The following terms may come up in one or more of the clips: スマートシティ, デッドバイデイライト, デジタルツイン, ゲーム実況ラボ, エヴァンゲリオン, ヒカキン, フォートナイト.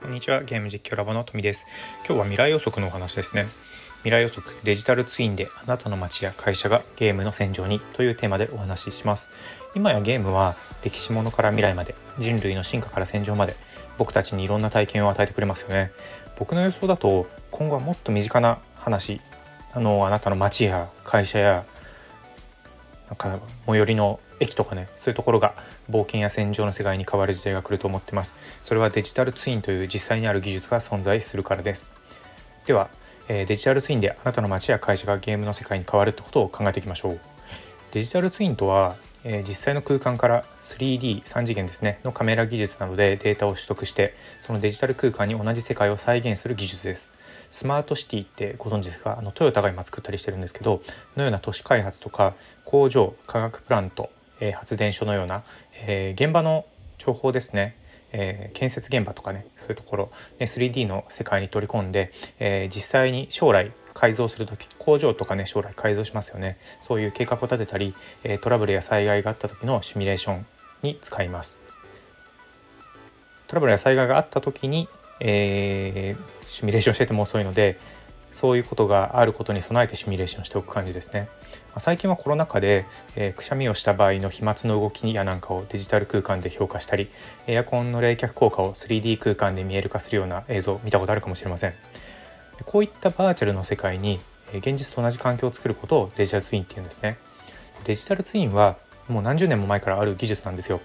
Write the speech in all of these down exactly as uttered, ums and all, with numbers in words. こんにちは、ゲーム実況ラボの富です。今日は未来予測のお話ですね。未来予測デジタルツインであなたの街や会社がゲームの戦場にというテーマでお話しします。今やゲームは歴史ものから未来まで、人類の進化から戦場まで、僕たちにいろんな体験を与えてくれますよね。僕の予想だと今後はもっと身近な話、あのあなたの街や会社やなんか最寄りの駅とかね、そういうところが冒険や戦場の世界に変わる時代が来ると思ってます。それはデジタルツインという実際にある技術が存在するからです。ではデジタルツインであなたの街や会社がゲームの世界に変わるってことを考えていきましょう。デジタルツインとは実際の空間から スリーディー さん次元ですねのカメラ技術などでデータを取得して、そのデジタル空間に同じ世界を再現する技術です。スマートシティってご存知ですか？あのトヨタが今作ったりしてるんですけど、のような都市開発とか工場、化学プラント、えー、発電所のような、えー、現場の情報ですね、えー、建設現場とかね、そういうところ、ね、スリーディー の世界に取り込んで、えー、実際に将来改造するとき、工場とかね、将来改造しますよね。そういう計画を立てたり、えー、トラブルや災害があった時のシミュレーションに使います。トラブルや災害があった時にえー、シミュレーションしてても遅いので、そういうことがあることに備えてシミュレーションしておく感じですね。まあ、最近はコロナ禍で、えー、くしゃみをした場合の飛沫の動きやなんかをデジタル空間で評価したり、エアコンの冷却効果を スリーディー 空間で見える化するような映像を見たことあるかもしれません。こういったバーチャルの世界に、えー、現実と同じ環境を作ることをデジタルツインっていうんですね。デジタルツインはもう何十年も前からある技術なんですよ。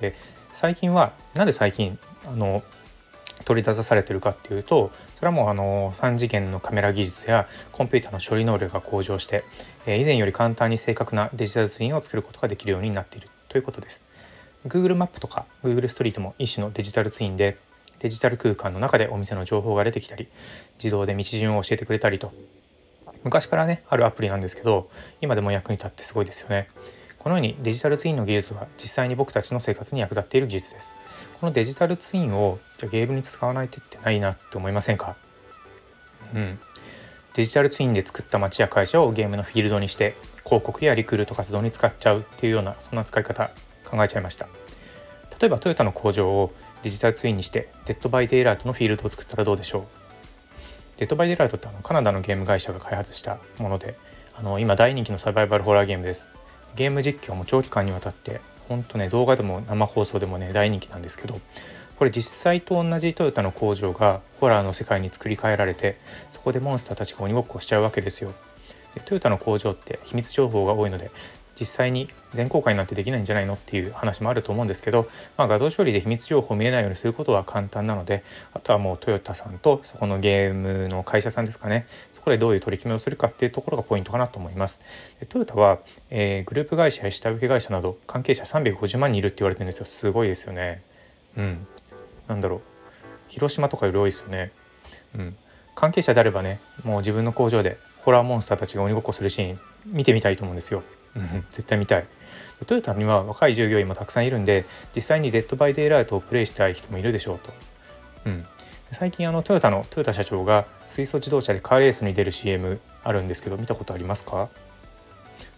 で、最近はなんで最近あの取り出されているかっていうと、それはもうあのさん次元のカメラ技術やコンピューターの処理能力が向上して、えー、以前より簡単に正確なデジタルツインを作ることができるようになっているということです。Google マップとか Google ストリートも一種のデジタルツインで、デジタル空間の中でお店の情報が出てきたり、自動で道順を教えてくれたりと、昔からねあるアプリなんですけど、今でも役に立ってすごいですよね。このようにデジタルツインの技術は実際に僕たちの生活に役立っている技術です。このデジタルツインをじゃゲームに使わない手ってないなって思いませんか？うん、デジタルツインで作った街や会社をゲームのフィールドにして広告やリクルート活動に使っちゃうっていうような、そんな使い方考えちゃいました。例えばトヨタの工場をデジタルツインにしてデッドバイデイライトのフィールドを作ったらどうでしょう？デッドバイデイライトってあのカナダのゲーム会社が開発したもので、あの今大人気のサバイバルホラーゲームです。ゲーム実況も長期間にわたって本当ね、動画でも生放送でもね大人気なんですけど、これ実際と同じトヨタの工場がホラーの世界に作り変えられて、そこでモンスターたちが鬼ごっこしちゃうわけですよ。でトヨタの工場って秘密情報が多いので、実際に全公開なんてできないんじゃないのっていう話もあると思うんですけど、まあ、画像処理で秘密情報を見えないようにすることは簡単なので、あとはもうトヨタさんとそこのゲームの会社さんですかね、そこでどういう取り決めをするかっていうところがポイントかなと思います。でトヨタは、えー、グループ会社や下請け会社など関係者さんびゃくごじゅうまん人いるって言われてるんですよ。すごいですよね。うん。なんだろう。広島とかより多いですよね。うん。関係者であればね、もう自分の工場でホラーモンスターたちが鬼ごっこするシーン見てみたいと思うんですよ。絶対見たい。トヨタには若い従業員もたくさんいるんで、実際にデッドバイデイライトをプレイしたい人もいるでしょうと。うん、最近あのトヨタのトヨタ社長が水素自動車でカーレースに出る シーエム あるんですけど、見たことありますか？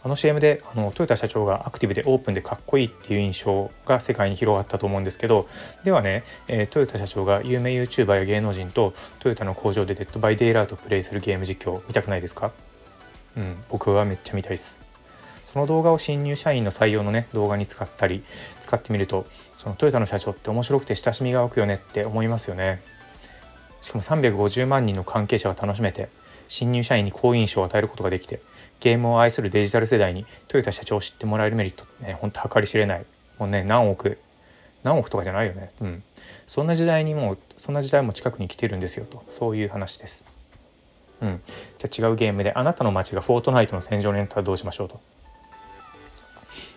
あの シーエム であのトヨタ社長がアクティブでオープンでかっこいいっていう印象が世界に広がったと思うんですけど、ではね、えー、トヨタ社長が有名 YouTuber や芸能人とトヨタの工場でデッドバイデイライトをプレイするゲーム実況見たくないですか？うん、僕はめっちゃ見たいです。その動画を新入社員の採用のね動画に使ったり使ってみると、そのトヨタの社長って面白くて親しみが湧くよねって思いますよね。しかもさんびゃくごじゅうまん人の関係者が楽しめて、新入社員に好印象を与えることができて、ゲームを愛するデジタル世代にトヨタ社長を知ってもらえるメリットってね、本当計り知れない。もうね何億何億とかじゃないよね。うん、そんな時代にもうそんな時代も近くに来てるんですよと、そういう話です。うん、じゃあ違うゲームであなたの街がフォートナイトの戦場になったらどうしましょうと。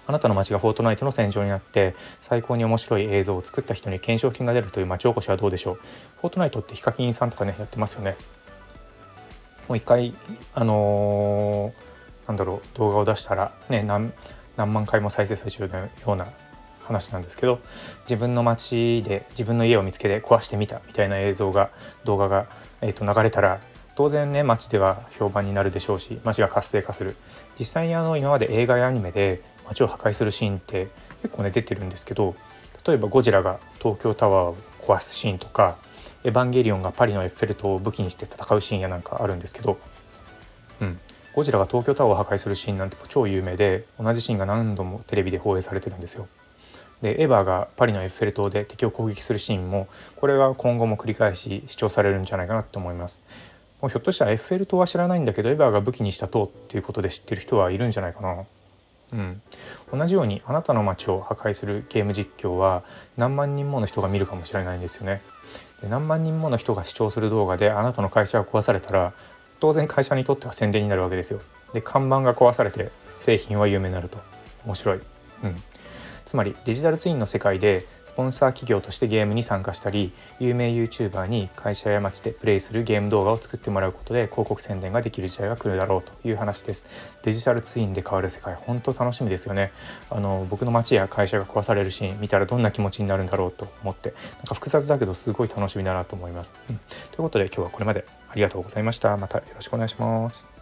あなたの街がフォートナイトの戦場になって最高に面白い映像を作った人に懸賞金が出るという街おこしはどうでしょう？フォートナイトってヒカキンさんとかねやってますよね。もう一回あのー、なんだろう動画を出したらね 何, 何万回も再生されてるような話なんですけど、自分の街で自分の家を見つけて壊してみたみたいな映像が動画が、えー、と流れたら、当然ね街では評判になるでしょうし、街が活性化する。実際にあの今まで映画やアニメで街を破壊するシーンって結構ね出てるんですけど、例えばゴジラが東京タワーを壊すシーンとか、エヴァンゲリオンがパリのエッフェル塔を武器にして戦うシーンやなんかあるんですけど、うん、ゴジラが東京タワーを破壊するシーンなんて超有名で、同じシーンが何度もテレビで放映されてるんですよ。でエヴァがパリのエッフェル塔で敵を攻撃するシーンも、これは今後も繰り返し視聴されるんじゃないかなと思います。もうひょっとしたらエッフェル塔は知らないんだけど、エヴァが武器にした塔っていうことで知ってる人はいるんじゃないかな。うん、同じようにあなたの街を破壊するゲーム実況は何万人もの人が見るかもしれないんですよね。で何万人もの人が視聴する動画であなたの会社が壊されたら、当然会社にとっては宣伝になるわけですよ。で看板が壊されて製品は有名になると面白い、うん、つまりデジタルツインの世界でスポンサー企業としてゲームに参加したり、有名 YouTuber に会社や街でプレイするゲーム動画を作ってもらうことで広告宣伝ができる時代が来るだろうという話です。デジタルツインで変わる世界、本当楽しみですよね。あの僕の街や会社が壊されるシーン見たらどんな気持ちになるんだろうと思って、なんか複雑だけどすごい楽しみだなと思います、うん、ということで今日はこれまで。ありがとうございました。またよろしくお願いします。